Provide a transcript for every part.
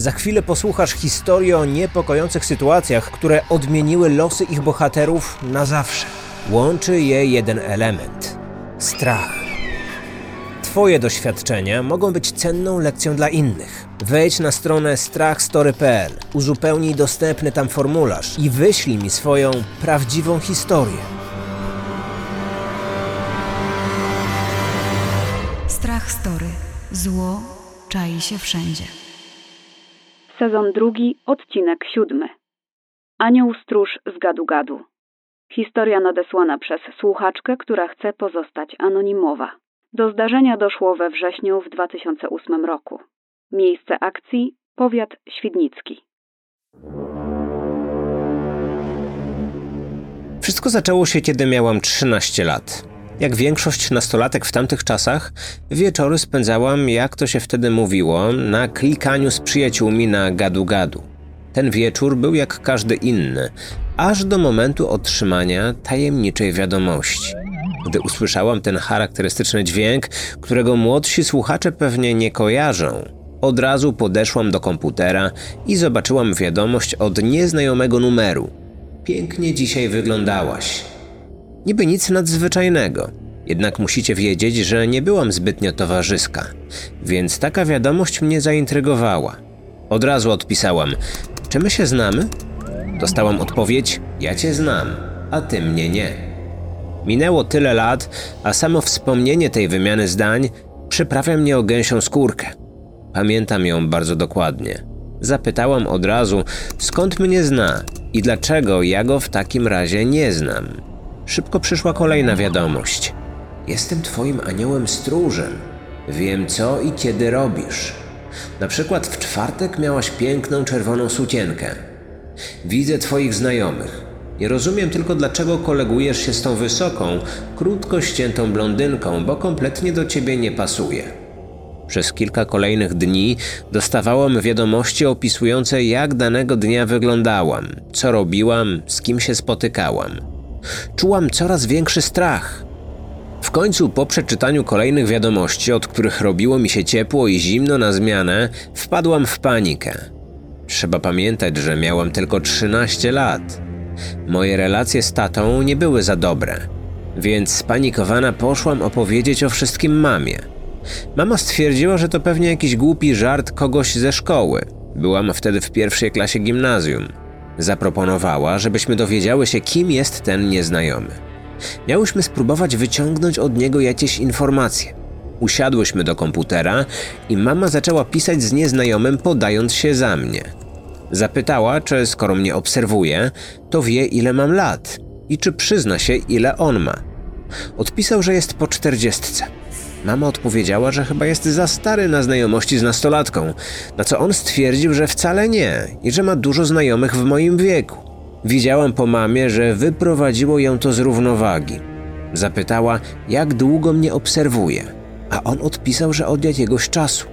Za chwilę posłuchasz historii o niepokojących sytuacjach, które odmieniły losy ich bohaterów na zawsze. Łączy je jeden element – strach. Twoje doświadczenia mogą być cenną lekcją dla innych. Wejdź na stronę strachstory.pl, uzupełnij dostępny tam formularz i wyślij mi swoją prawdziwą historię. Strach Story. Zło czai się wszędzie. Sezon 2, odcinek 7. Anioł stróż z Gadu-Gadu. Historia nadesłana przez słuchaczkę, która chce pozostać anonimowa. Do zdarzenia doszło we wrześniu w 2008 roku. Miejsce akcji – powiat świdnicki. Wszystko zaczęło się, kiedy miałam 13 lat. Jak większość nastolatek w tamtych czasach, wieczory spędzałam, jak to się wtedy mówiło, na klikaniu z przyjaciółmi na gadu-gadu. Ten wieczór był jak każdy inny, aż do momentu otrzymania tajemniczej wiadomości. Gdy usłyszałam ten charakterystyczny dźwięk, którego młodsi słuchacze pewnie nie kojarzą, od razu podeszłam do komputera i zobaczyłam wiadomość od nieznajomego numeru. Pięknie dzisiaj wyglądałaś. Niby nic nadzwyczajnego, jednak musicie wiedzieć, że nie byłam zbytnio towarzyska, więc taka wiadomość mnie zaintrygowała. Od razu odpisałam, czy my się znamy? Dostałam odpowiedź, ja cię znam, a ty mnie nie. Minęło tyle lat, a samo wspomnienie tej wymiany zdań przyprawia mnie o gęsią skórkę. Pamiętam ją bardzo dokładnie. Zapytałam od razu, skąd mnie zna i dlaczego ja go w takim razie nie znam. Szybko przyszła kolejna wiadomość. Jestem twoim aniołem stróżem. Wiem co i kiedy robisz. Na przykład w czwartek miałaś piękną czerwoną suknienkę. Widzę twoich znajomych. Nie rozumiem tylko, dlaczego kolegujesz się z tą wysoką, krótko ściętą blondynką, bo kompletnie do ciebie nie pasuje. Przez kilka kolejnych dni dostawałam wiadomości opisujące, jak danego dnia wyglądałam, co robiłam, z kim się spotykałam. Czułam coraz większy strach. W końcu po przeczytaniu kolejnych wiadomości, od których robiło mi się ciepło i zimno na zmianę, wpadłam w panikę. Trzeba pamiętać, że miałam tylko 13 lat. Moje relacje z tatą nie były za dobre, więc spanikowana poszłam opowiedzieć o wszystkim mamie. Mama stwierdziła, że to pewnie jakiś głupi żart kogoś ze szkoły. Byłam wtedy w pierwszej klasie gimnazjum. Zaproponowała, żebyśmy dowiedziały się, kim jest ten nieznajomy. Miałyśmy spróbować wyciągnąć od niego jakieś informacje. Usiadłyśmy do komputera i mama zaczęła pisać z nieznajomym, podając się za mnie. Zapytała, czy skoro mnie obserwuje, to wie ile mam lat i czy przyzna się ile on ma. Odpisał, że jest po 40. Mama odpowiedziała, że chyba jest za stary na znajomości z nastolatką, na co on stwierdził, że wcale nie i że ma dużo znajomych w moim wieku. Widziałam po mamie, że wyprowadziło ją to z równowagi. Zapytała, jak długo mnie obserwuje, a on odpisał, że od jakiegoś czasu.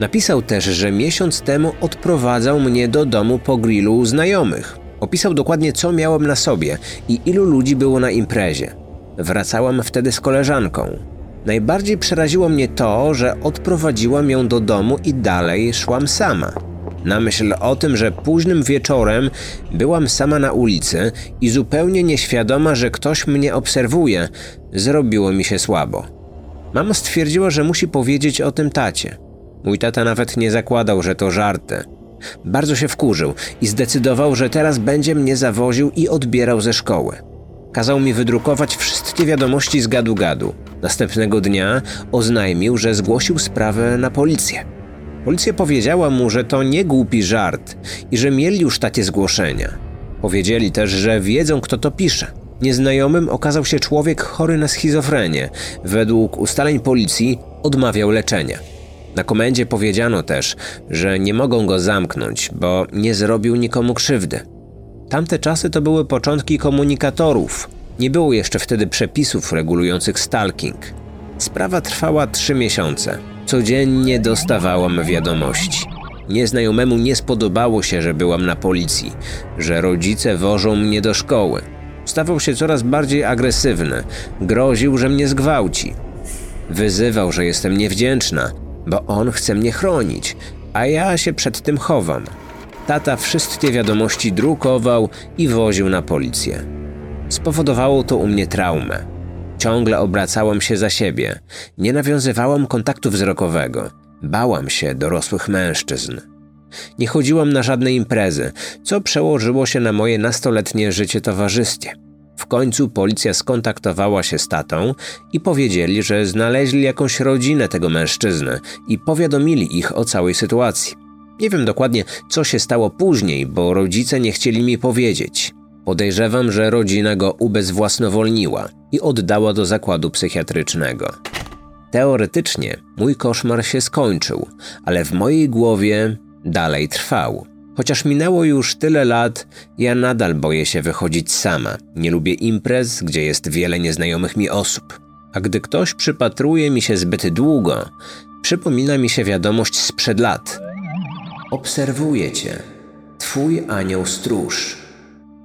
Napisał też, że miesiąc temu odprowadzał mnie do domu po grillu u znajomych. Opisał dokładnie, co miałam na sobie i ilu ludzi było na imprezie. Wracałam wtedy z koleżanką. Najbardziej przeraziło mnie to, że odprowadziłam ją do domu i dalej szłam sama. Na myśl o tym, że późnym wieczorem byłam sama na ulicy i zupełnie nieświadoma, że ktoś mnie obserwuje, zrobiło mi się słabo. Mama stwierdziła, że musi powiedzieć o tym tacie. Mój tata nawet nie zakładał, że to żarty. Bardzo się wkurzył i zdecydował, że teraz będzie mnie zawoził i odbierał ze szkoły. Kazał mi wydrukować wszystkie wiadomości z gadu-gadu. Następnego dnia oznajmił, że zgłosił sprawę na policję. Policja powiedziała mu, że to nie głupi żart i że mieli już takie zgłoszenia. Powiedzieli też, że wiedzą, kto to pisze. Nieznajomym okazał się człowiek chory na schizofrenię. Według ustaleń policji odmawiał leczenia. Na komendzie powiedziano też, że nie mogą go zamknąć, bo nie zrobił nikomu krzywdy. Tamte czasy to były początki komunikatorów. Nie było jeszcze wtedy przepisów regulujących stalking. Sprawa trwała 3 miesiące. Codziennie dostawałam wiadomości. Nieznajomemu nie spodobało się, że byłam na policji, że rodzice wożą mnie do szkoły. Stawał się coraz bardziej agresywny. Groził, że mnie zgwałci. Wyzywał, że jestem niewdzięczna, bo on chce mnie chronić, a ja się przed tym chowam. Tata wszystkie wiadomości drukował i woził na policję. Spowodowało to u mnie traumę. Ciągle obracałam się za siebie, nie nawiązywałam kontaktu wzrokowego, bałam się dorosłych mężczyzn. Nie chodziłam na żadne imprezy, co przełożyło się na moje nastoletnie życie towarzyskie. W końcu policja skontaktowała się z tatą i powiedzieli, że znaleźli jakąś rodzinę tego mężczyzny i powiadomili ich o całej sytuacji. Nie wiem dokładnie, co się stało później, bo rodzice nie chcieli mi powiedzieć. Podejrzewam, że rodzina go ubezwłasnowolniła i oddała do zakładu psychiatrycznego. Teoretycznie mój koszmar się skończył, ale w mojej głowie dalej trwał. Chociaż minęło już tyle lat, ja nadal boję się wychodzić sama. Nie lubię imprez, gdzie jest wiele nieznajomych mi osób. A gdy ktoś przypatruje mi się zbyt długo, przypomina mi się wiadomość sprzed lat. Obserwuję cię. Twój anioł stróż.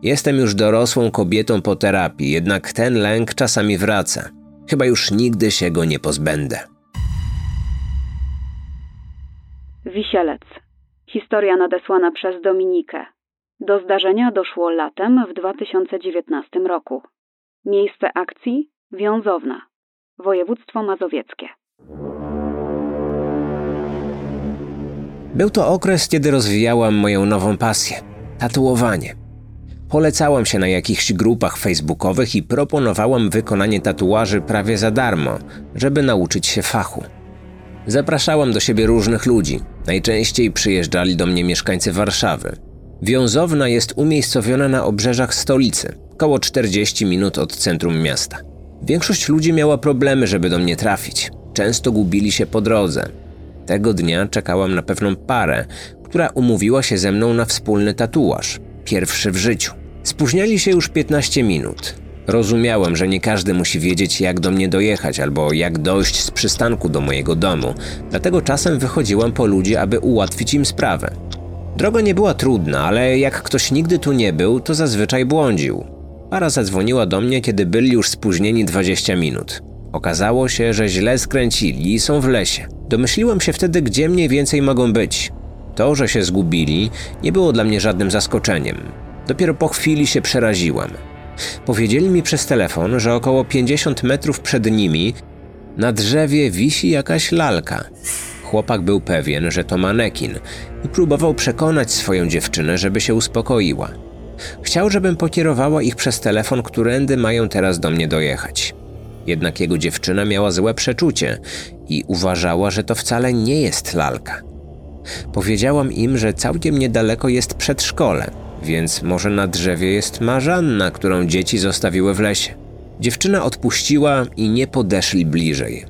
Jestem już dorosłą kobietą po terapii, jednak ten lęk czasami wraca. Chyba już nigdy się go nie pozbędę. Wisielec. Historia nadesłana przez Dominikę. Do zdarzenia doszło latem w 2019 roku. Miejsce akcji Wiązowna, województwo mazowieckie. Był to okres, kiedy rozwijałam moją nową pasję – tatuowanie. Polecałam się na jakichś grupach facebookowych i proponowałam wykonanie tatuaży prawie za darmo, żeby nauczyć się fachu. Zapraszałam do siebie różnych ludzi. Najczęściej przyjeżdżali do mnie mieszkańcy Warszawy. Wiązowna jest umiejscowiona na obrzeżach stolicy, około 40 minut od centrum miasta. Większość ludzi miała problemy, żeby do mnie trafić. Często gubili się po drodze. Tego dnia czekałam na pewną parę, która umówiła się ze mną na wspólny tatuaż. Pierwszy w życiu. Spóźniali się już 15 minut. Rozumiałem, że nie każdy musi wiedzieć, jak do mnie dojechać albo jak dojść z przystanku do mojego domu, dlatego czasem wychodziłam po ludzi, aby ułatwić im sprawę. Droga nie była trudna, ale jak ktoś nigdy tu nie był, to zazwyczaj błądził. Para zadzwoniła do mnie, kiedy byli już spóźnieni 20 minut. Okazało się, że źle skręcili i są w lesie. Domyśliłam się wtedy, gdzie mniej więcej mogą być. To, że się zgubili, nie było dla mnie żadnym zaskoczeniem. Dopiero po chwili się przeraziłam. Powiedzieli mi przez telefon, że około 50 metrów przed nimi na drzewie wisi jakaś lalka. Chłopak był pewien, że to manekin i próbował przekonać swoją dziewczynę, żeby się uspokoiła. Chciał, żebym pokierowała ich przez telefon, którędy mają teraz do mnie dojechać. Jednak jego dziewczyna miała złe przeczucie i uważała, że to wcale nie jest lalka. Powiedziałam im, że całkiem niedaleko jest przedszkole, więc może na drzewie jest Marzanna, którą dzieci zostawiły w lesie. Dziewczyna odpuściła i nie podeszli bliżej.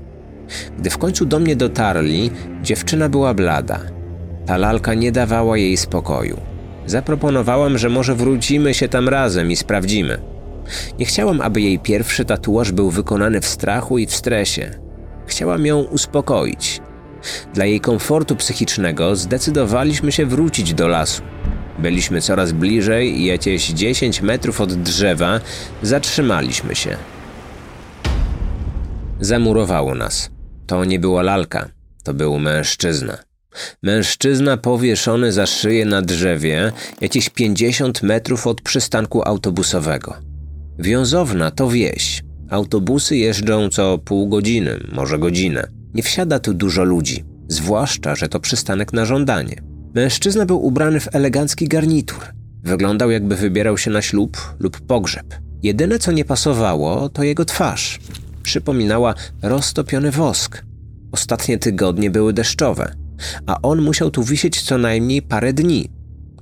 Gdy w końcu do mnie dotarli, dziewczyna była blada. Ta lalka nie dawała jej spokoju. Zaproponowałam, że może wrócimy się tam razem i sprawdzimy. Nie chciałam, aby jej pierwszy tatuaż był wykonany w strachu i w stresie. Chciałam ją uspokoić. Dla jej komfortu psychicznego zdecydowaliśmy się wrócić do lasu. Byliśmy coraz bliżej i jakieś 10 metrów od drzewa zatrzymaliśmy się. Zamurowało nas. To nie była lalka, to był mężczyzna. Mężczyzna powieszony za szyję na drzewie, jakieś 50 metrów od przystanku autobusowego. Wiązowna to wieś. Autobusy jeżdżą co pół godziny, może godzinę. Nie wsiada tu dużo ludzi, zwłaszcza, że to przystanek na żądanie. Mężczyzna był ubrany w elegancki garnitur. Wyglądał, jakby wybierał się na ślub lub pogrzeb. Jedyne, co nie pasowało, to jego twarz. Przypominała roztopiony wosk. Ostatnie tygodnie były deszczowe, a on musiał tu wisieć co najmniej parę dni.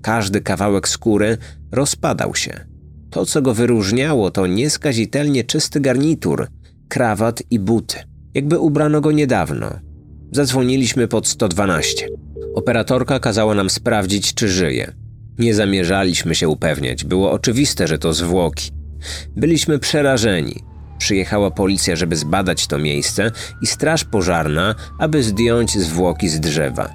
Każdy kawałek skóry rozpadał się. To, co go wyróżniało, to nieskazitelnie czysty garnitur, krawat i buty. Jakby ubrano go niedawno. Zadzwoniliśmy pod 112. Operatorka kazała nam sprawdzić, czy żyje. Nie zamierzaliśmy się upewniać, było oczywiste, że to zwłoki. Byliśmy przerażeni. Przyjechała policja, żeby zbadać to miejsce i straż pożarna, aby zdjąć zwłoki z drzewa.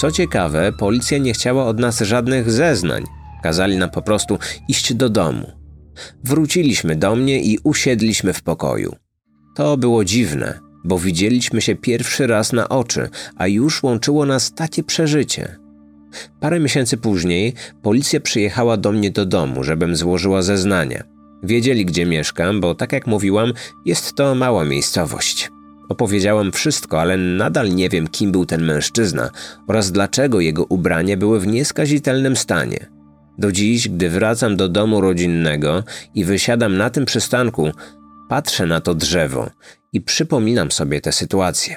Co ciekawe, policja nie chciała od nas żadnych zeznań. Kazali nam po prostu iść do domu. Wróciliśmy do mnie i usiedliśmy w pokoju. To było dziwne. bo widzieliśmy się pierwszy raz na oczy, a już łączyło nas takie przeżycie. Parę miesięcy później policja przyjechała do mnie do domu, żebym złożyła zeznanie. Wiedzieli, gdzie mieszkam, bo tak jak mówiłam, jest to mała miejscowość. Opowiedziałam wszystko, ale nadal nie wiem, kim był ten mężczyzna oraz dlaczego jego ubrania były w nieskazitelnym stanie. Do dziś, gdy wracam do domu rodzinnego i wysiadam na tym przystanku, patrzę na to drzewo i przypominam sobie tę sytuację.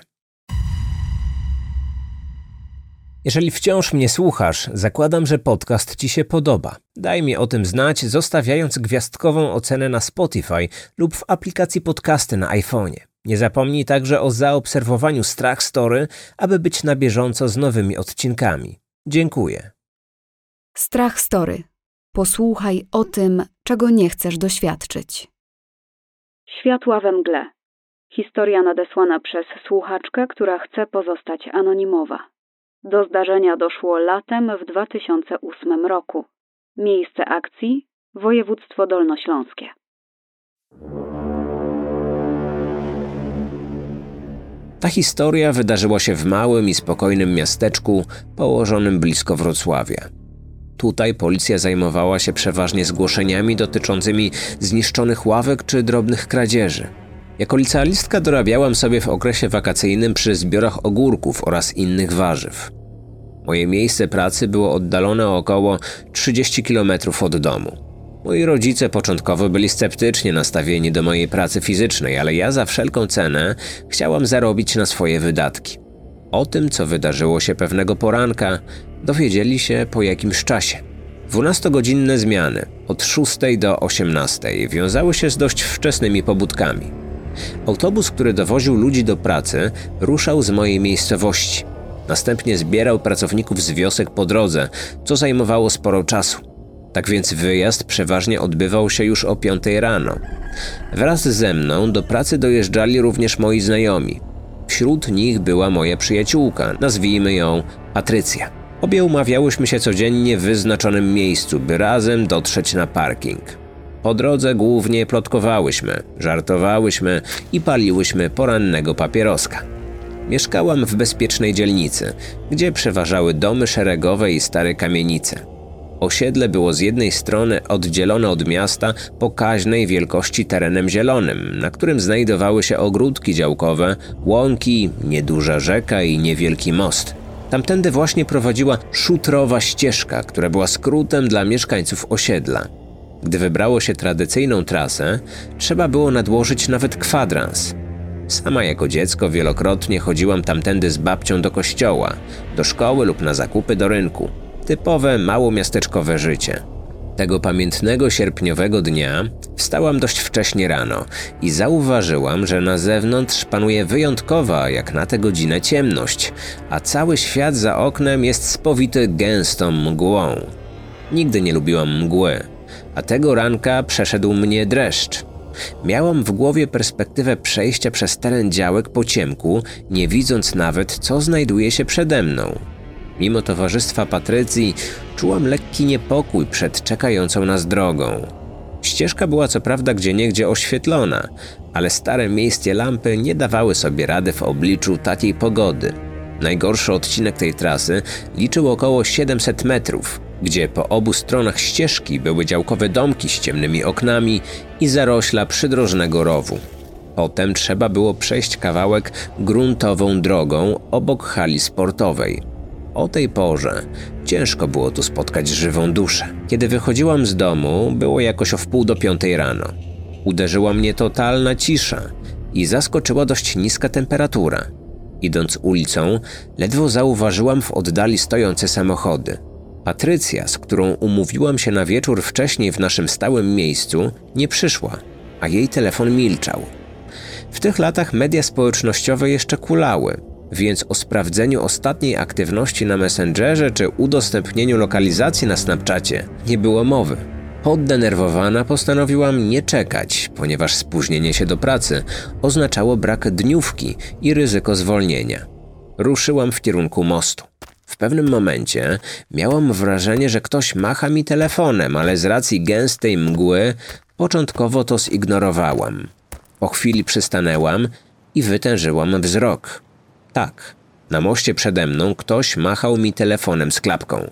Jeżeli wciąż mnie słuchasz, zakładam, że podcast Ci się podoba. Daj mi o tym znać, zostawiając gwiazdkową ocenę na Spotify lub w aplikacji podcasty na iPhonie. Nie zapomnij także o zaobserwowaniu Strach Story, aby być na bieżąco z nowymi odcinkami. Dziękuję. Strach Story. Posłuchaj o tym, czego nie chcesz doświadczyć. Światła we mgle. Historia nadesłana przez słuchaczkę, która chce pozostać anonimowa. Do zdarzenia doszło latem w 2008 roku. Miejsce akcji: województwo dolnośląskie. Ta historia wydarzyła się w małym i spokojnym miasteczku położonym blisko Wrocławia. Tutaj policja zajmowała się przeważnie zgłoszeniami dotyczącymi zniszczonych ławek czy drobnych kradzieży. Jako licealistka dorabiałam sobie w okresie wakacyjnym przy zbiorach ogórków oraz innych warzyw. Moje miejsce pracy było oddalone o około 30 km od domu. Moi rodzice początkowo byli sceptycznie nastawieni do mojej pracy fizycznej, ale ja za wszelką cenę chciałam zarobić na swoje wydatki. O tym, co wydarzyło się pewnego poranka, dowiedzieli się po jakimś czasie. 12-godzinne zmiany od 6 do 18 wiązały się z dość wczesnymi pobudkami. Autobus, który dowoził ludzi do pracy, ruszał z mojej miejscowości. Następnie zbierał pracowników z wiosek po drodze, co zajmowało sporo czasu. Tak więc wyjazd przeważnie odbywał się już o 5 rano. Wraz ze mną do pracy dojeżdżali również moi znajomi. Wśród nich była moja przyjaciółka, nazwijmy ją Patrycja. Obie umawiałyśmy się codziennie w wyznaczonym miejscu, by razem dotrzeć na parking. Po drodze głównie plotkowałyśmy, żartowałyśmy i paliłyśmy porannego papieroska. Mieszkałam w bezpiecznej dzielnicy, gdzie przeważały domy szeregowe i stare kamienice. Osiedle było z jednej strony oddzielone od miasta pokaźnej wielkości terenem zielonym, na którym znajdowały się ogródki działkowe, łąki, nieduża rzeka i niewielki most. Tamtędy właśnie prowadziła szutrowa ścieżka, która była skrótem dla mieszkańców osiedla. Gdy wybrało się tradycyjną trasę, trzeba było nadłożyć nawet kwadrans. Sama jako dziecko wielokrotnie chodziłam tamtędy z babcią do kościoła, do szkoły lub na zakupy do rynku. Typowe, małomiasteczkowe życie. Tego pamiętnego sierpniowego dnia wstałam dość wcześnie rano i zauważyłam, że na zewnątrz panuje wyjątkowa, jak na tę godzinę, ciemność, a cały świat za oknem jest spowity gęstą mgłą. Nigdy nie lubiłam mgły, a tego ranka przeszedł mnie dreszcz. Miałam w głowie perspektywę przejścia przez teren działek po ciemku, nie widząc nawet, co znajduje się przede mną. Mimo towarzystwa Patrycji czułam lekki niepokój przed czekającą nas drogą. Ścieżka była co prawda gdzieniegdzie oświetlona, ale stare miejskie lampy nie dawały sobie rady w obliczu takiej pogody. Najgorszy odcinek tej trasy liczył około 700 metrów, gdzie po obu stronach ścieżki były działkowe domki z ciemnymi oknami i zarośla przydrożnego rowu. Potem trzeba było przejść kawałek gruntową drogą obok hali sportowej. O tej porze ciężko było tu spotkać żywą duszę. Kiedy wychodziłam z domu, było jakoś o wpół do 5 rano. Uderzyła mnie totalna cisza i zaskoczyła dość niska temperatura. Idąc ulicą, ledwo zauważyłam w oddali stojące samochody. Patrycja, z którą umówiłam się na wieczór wcześniej w naszym stałym miejscu, nie przyszła, a jej telefon milczał. W tych latach media społecznościowe jeszcze kulały, więc o sprawdzeniu ostatniej aktywności na Messengerze czy udostępnieniu lokalizacji na Snapchacie nie było mowy. Poddenerwowana postanowiłam nie czekać, ponieważ spóźnienie się do pracy oznaczało brak dniówki i ryzyko zwolnienia. Ruszyłam w kierunku mostu. W pewnym momencie miałam wrażenie, że ktoś macha mi telefonem, ale z racji gęstej mgły początkowo to zignorowałam. Po chwili przystanęłam i wytężyłam wzrok. Tak, na moście przede mną ktoś machał mi telefonem z klapką.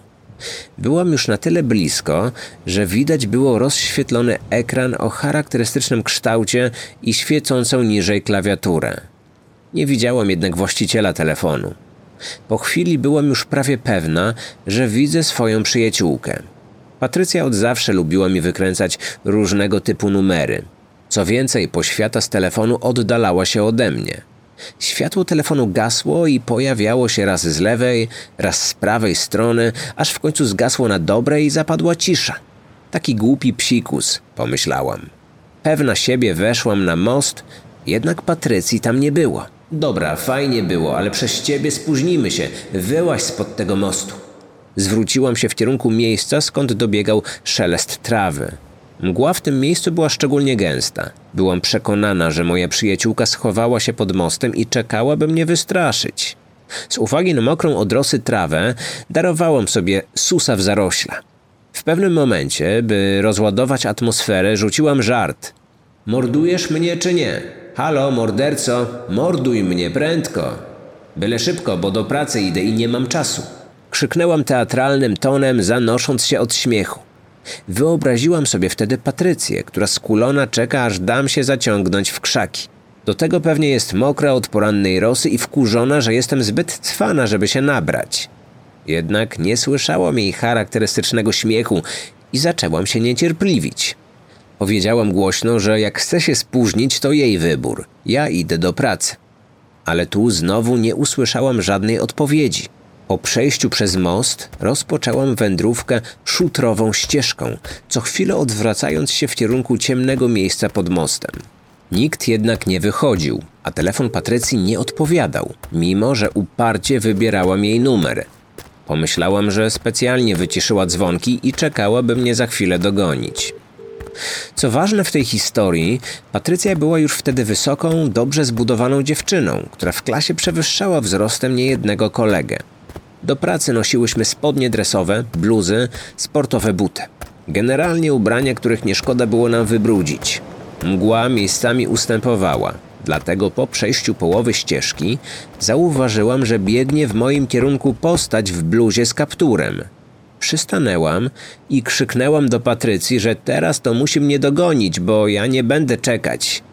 Byłam już na tyle blisko, że widać było rozświetlony ekran o charakterystycznym kształcie i świecącą niżej klawiaturę. Nie widziałam jednak właściciela telefonu. Po chwili byłam już prawie pewna, że widzę swoją przyjaciółkę. Patrycja od zawsze lubiła mi wykręcać różnego typu numery. Co więcej, poświata z telefonu oddalała się ode mnie. Światło telefonu gasło i pojawiało się raz z lewej, raz z prawej strony, aż w końcu zgasło na dobre i zapadła cisza. Taki głupi psikus, pomyślałam. Pewna siebie weszłam na most, jednak Patrycji tam nie było. Dobra, fajnie było, ale przez ciebie spóźnimy się. Wyłaź spod tego mostu. Zwróciłam się w kierunku miejsca, skąd dobiegał szelest trawy. Mgła w tym miejscu była szczególnie gęsta. Byłam przekonana, że moja przyjaciółka schowała się pod mostem i czekała, by mnie wystraszyć. Z uwagi na mokrą od rosy trawę darowałam sobie susa w zarośla. W pewnym momencie, by rozładować atmosferę, rzuciłam żart. Mordujesz mnie czy nie? Halo, morderco, morduj mnie prędko. Byle szybko, bo do pracy idę i nie mam czasu. Krzyknęłam teatralnym tonem, zanosząc się od śmiechu. Wyobraziłam sobie wtedy Patrycję, która skulona czeka, aż dam się zaciągnąć w krzaki. Do tego pewnie jest mokra od porannej rosy i wkurzona, że jestem zbyt cwana, żeby się nabrać. Jednak nie słyszałam jej charakterystycznego śmiechu i zaczęłam się niecierpliwić. Powiedziałam głośno, że jak chce się spóźnić, to jej wybór. Ja idę do pracy. Ale tu znowu nie usłyszałam żadnej odpowiedzi. Po przejściu przez most rozpoczęłam wędrówkę szutrową ścieżką, co chwilę odwracając się w kierunku ciemnego miejsca pod mostem. Nikt jednak nie wychodził, a telefon Patrycji nie odpowiadał, mimo że uparcie wybierałam jej numer. Pomyślałam, że specjalnie wyciszyła dzwonki i czekała, by mnie za chwilę dogonić. Co ważne w tej historii, Patrycja była już wtedy wysoką, dobrze zbudowaną dziewczyną, która w klasie przewyższała wzrostem niejednego kolegę. Do pracy nosiłyśmy spodnie dresowe, bluzy, sportowe buty. Generalnie ubrania, których nie szkoda było nam wybrudzić. Mgła miejscami ustępowała, dlatego po przejściu połowy ścieżki zauważyłam, że biegnie w moim kierunku postać w bluzie z kapturem. Przystanęłam i krzyknęłam do Patrycji, że teraz to musi mnie dogonić, bo ja nie będę czekać.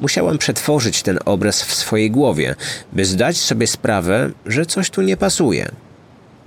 Musiałam przetworzyć ten obraz w swojej głowie, by zdać sobie sprawę, że coś tu nie pasuje.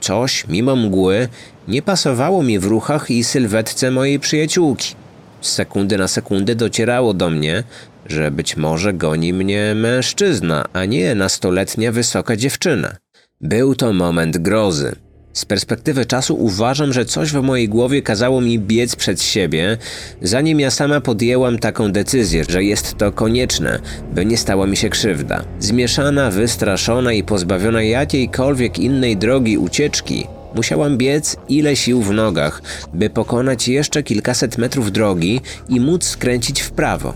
Coś, mimo mgły, nie pasowało mi w ruchach i sylwetce mojej przyjaciółki. Z sekundy na sekundę docierało do mnie, że być może goni mnie mężczyzna, a nie nastoletnia wysoka dziewczyna. Był to moment grozy. Z perspektywy czasu uważam, że coś w mojej głowie kazało mi biec przed siebie, zanim ja sama podjęłam taką decyzję, że jest to konieczne, by nie stała mi się krzywda. Zmieszana, wystraszona i pozbawiona jakiejkolwiek innej drogi ucieczki, musiałam biec ile sił w nogach, by pokonać jeszcze kilkaset metrów drogi i móc skręcić w prawo.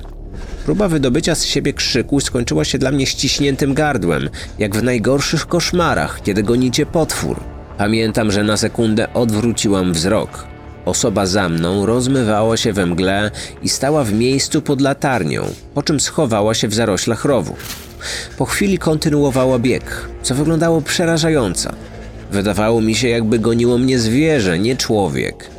Próba wydobycia z siebie krzyku skończyła się dla mnie ściśniętym gardłem, jak w najgorszych koszmarach, kiedy gonicie potwór. Pamiętam, że na sekundę odwróciłam wzrok. Osoba za mną rozmywała się we mgle i stała w miejscu pod latarnią, po czym schowała się w zaroślach rowu. Po chwili kontynuowała bieg, co wyglądało przerażająco. Wydawało mi się, jakby goniło mnie zwierzę, nie człowiek.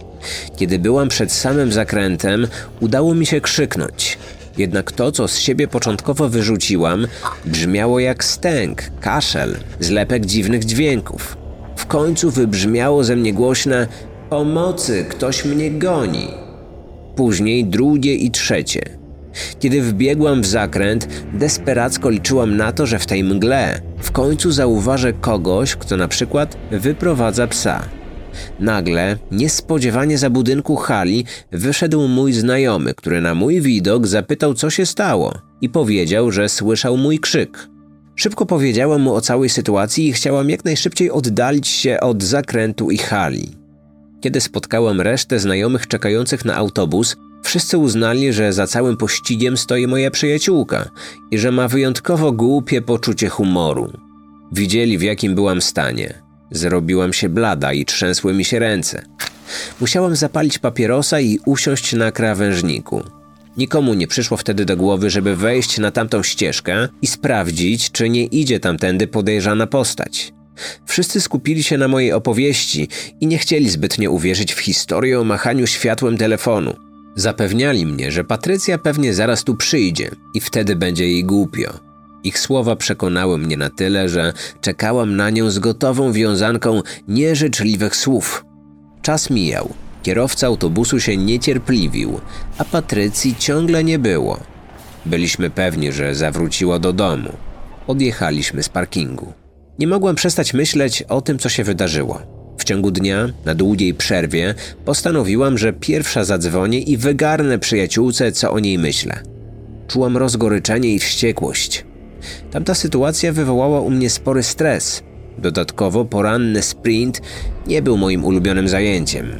Kiedy byłam przed samym zakrętem, udało mi się krzyknąć. Jednak to, co z siebie początkowo wyrzuciłam, brzmiało jak stęk, kaszel, zlepek dziwnych dźwięków. W końcu wybrzmiało ze mnie głośne „Pomocy, ktoś mnie goni”. Później drugie i trzecie. Kiedy wbiegłam w zakręt, desperacko liczyłam na to, że w tej mgle w końcu zauważę kogoś, kto na przykład wyprowadza psa. Nagle, niespodziewanie za budynku hali wyszedł mój znajomy, który na mój widok zapytał, co się stało i powiedział, że słyszał mój krzyk. Szybko powiedziałam mu o całej sytuacji i chciałam jak najszybciej oddalić się od zakrętu i hali. Kiedy spotkałam resztę znajomych czekających na autobus, wszyscy uznali, że za całym pościgiem stoi moja przyjaciółka i że ma wyjątkowo głupie poczucie humoru. Widzieli, w jakim byłam stanie. Zrobiłam się blada i trzęsły mi się ręce. Musiałam zapalić papierosa i usiąść na krawężniku. Nikomu nie przyszło wtedy do głowy, żeby wejść na tamtą ścieżkę i sprawdzić, czy nie idzie tamtędy podejrzana postać. Wszyscy skupili się na mojej opowieści i nie chcieli zbytnio uwierzyć w historię o machaniu światłem telefonu. Zapewniali mnie, że Patrycja pewnie zaraz tu przyjdzie i wtedy będzie jej głupio. Ich słowa przekonały mnie na tyle, że czekałam na nią z gotową wiązanką nieżyczliwych słów. Czas mijał. Kierowca autobusu się niecierpliwił, a Patrycji ciągle nie było. Byliśmy pewni, że zawróciła do domu. Odjechaliśmy z parkingu. Nie mogłam przestać myśleć o tym, co się wydarzyło. W ciągu dnia, na długiej przerwie, postanowiłam, że pierwsza zadzwonię i wygarnę przyjaciółce, co o niej myślę. Czułam rozgoryczenie i wściekłość. Tamta sytuacja wywołała u mnie spory stres. Dodatkowo poranny sprint nie był moim ulubionym zajęciem.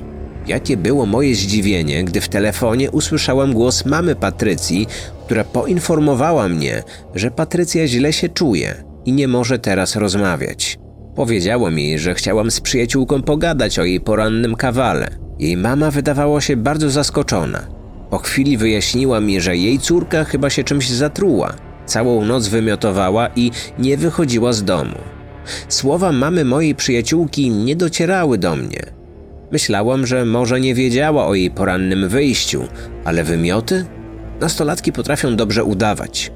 Jakie było moje zdziwienie, gdy w telefonie usłyszałam głos mamy Patrycji, która poinformowała mnie, że Patrycja źle się czuje i nie może teraz rozmawiać. Powiedziałam jej, że chciałam z przyjaciółką pogadać o jej porannym kawale. Jej mama wydawała się bardzo zaskoczona. Po chwili wyjaśniła mi, że jej córka chyba się czymś zatruła. Całą noc wymiotowała i nie wychodziła z domu. Słowa mamy mojej przyjaciółki nie docierały do mnie. Myślałam, że może nie wiedziała o jej porannym wyjściu, ale wymioty? Nastolatki potrafią dobrze udawać.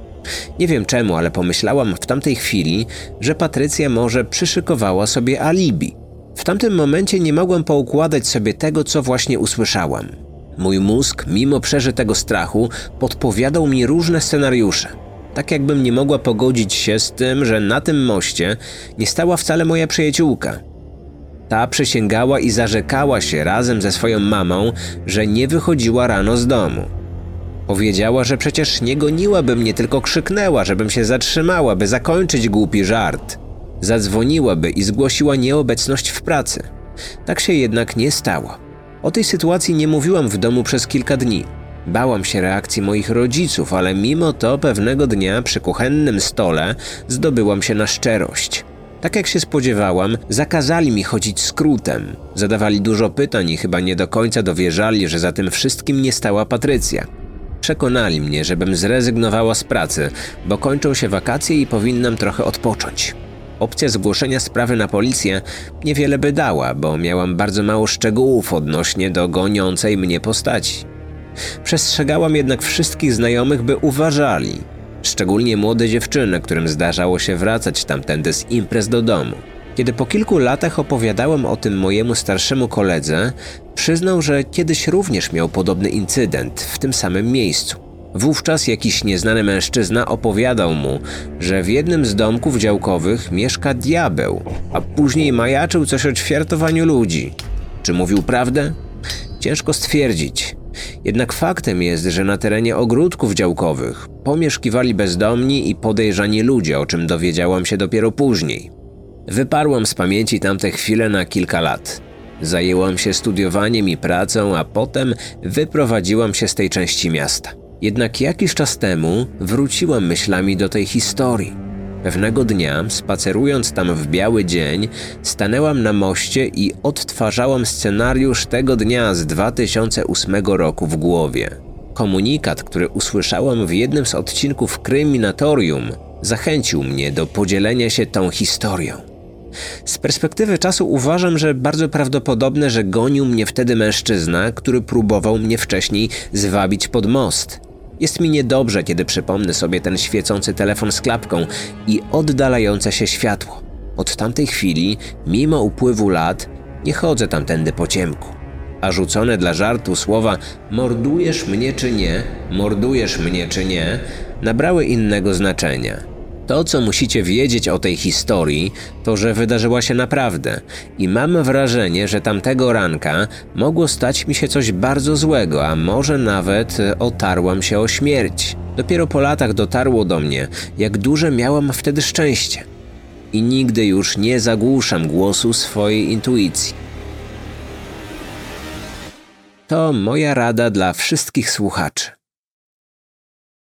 Nie wiem czemu, ale pomyślałam w tamtej chwili, że Patrycja może przyszykowała sobie alibi. W tamtym momencie nie mogłam poukładać sobie tego, co właśnie usłyszałam. Mój mózg, mimo przeżytego strachu, podpowiadał mi różne scenariusze. Tak jakbym nie mogła pogodzić się z tym, że na tym moście nie stała wcale moja przyjaciółka. Ta przysięgała i zarzekała się razem ze swoją mamą, że nie wychodziła rano z domu. Powiedziała, że przecież nie goniłaby mnie, tylko krzyknęła, żebym się zatrzymała, by zakończyć głupi żart. Zadzwoniłaby i zgłosiła nieobecność w pracy. Tak się jednak nie stało. O tej sytuacji nie mówiłam w domu przez kilka dni. Bałam się reakcji moich rodziców, ale mimo to pewnego dnia przy kuchennym stole zdobyłam się na szczerość. Tak jak się spodziewałam, zakazali mi chodzić skrótem. Zadawali dużo pytań i chyba nie do końca dowierzali, że za tym wszystkim nie stała Patrycja. Przekonali mnie, żebym zrezygnowała z pracy, bo kończą się wakacje i powinnam trochę odpocząć. Opcja zgłoszenia sprawy na policję niewiele by dała, bo miałam bardzo mało szczegółów odnośnie do goniącej mnie postaci. Przestrzegałam jednak wszystkich znajomych, by uważali, szczególnie młode dziewczyny, którym zdarzało się wracać tamtędy z imprez do domu. Kiedy po kilku latach opowiadałem o tym mojemu starszemu koledze, przyznał, że kiedyś również miał podobny incydent w tym samym miejscu. Wówczas jakiś nieznany mężczyzna opowiadał mu, że w jednym z domków działkowych mieszka diabeł, a później majaczył coś o ćwiartowaniu ludzi. Czy mówił prawdę? Ciężko stwierdzić. Jednak faktem jest, że na terenie ogródków działkowych pomieszkiwali bezdomni i podejrzani ludzie, o czym dowiedziałam się dopiero później. Wyparłam z pamięci tamte chwile na kilka lat. Zajęłam się studiowaniem i pracą, a potem wyprowadziłam się z tej części miasta. Jednak jakiś czas temu wróciłam myślami do tej historii. Pewnego dnia, spacerując tam w biały dzień, stanęłam na moście i odtwarzałam scenariusz tego dnia z 2008 roku w głowie. Komunikat, który usłyszałam w jednym z odcinków Kryminatorium, zachęcił mnie do podzielenia się tą historią. Z perspektywy czasu uważam, że bardzo prawdopodobne, że gonił mnie wtedy mężczyzna, który próbował mnie wcześniej zwabić pod most. Jest mi niedobrze, kiedy przypomnę sobie ten świecący telefon z klapką i oddalające się światło. Od tamtej chwili, mimo upływu lat, nie chodzę tamtędy po ciemku. A rzucone dla żartu słowa mordujesz mnie czy nie, nabrały innego znaczenia. To, co musicie wiedzieć o tej historii, to, że wydarzyła się naprawdę i mam wrażenie, że tamtego ranka mogło stać mi się coś bardzo złego, a może nawet otarłam się o śmierć. Dopiero po latach dotarło do mnie, jak duże miałam wtedy szczęście. I nigdy już nie zagłuszam głosu swojej intuicji. To moja rada dla wszystkich słuchaczy.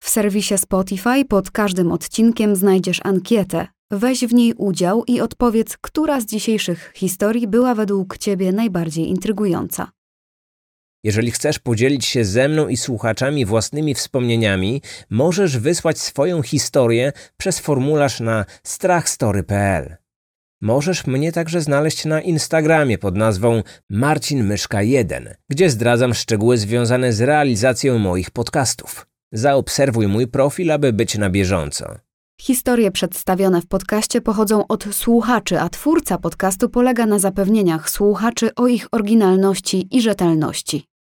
W serwisie Spotify pod każdym odcinkiem znajdziesz ankietę. Weź w niej udział i odpowiedz, która z dzisiejszych historii była według Ciebie najbardziej intrygująca. Jeżeli chcesz podzielić się ze mną i słuchaczami własnymi wspomnieniami, możesz wysłać swoją historię przez formularz na strachstory.pl. Możesz mnie także znaleźć na Instagramie pod nazwą Marcin Myszka 1, gdzie zdradzam szczegóły związane z realizacją moich podcastów. Zaobserwuj mój profil, aby być na bieżąco. Historie przedstawione w podcaście pochodzą od słuchaczy, a twórca podcastu polega na zapewnieniach słuchaczy o ich oryginalności i rzetelności.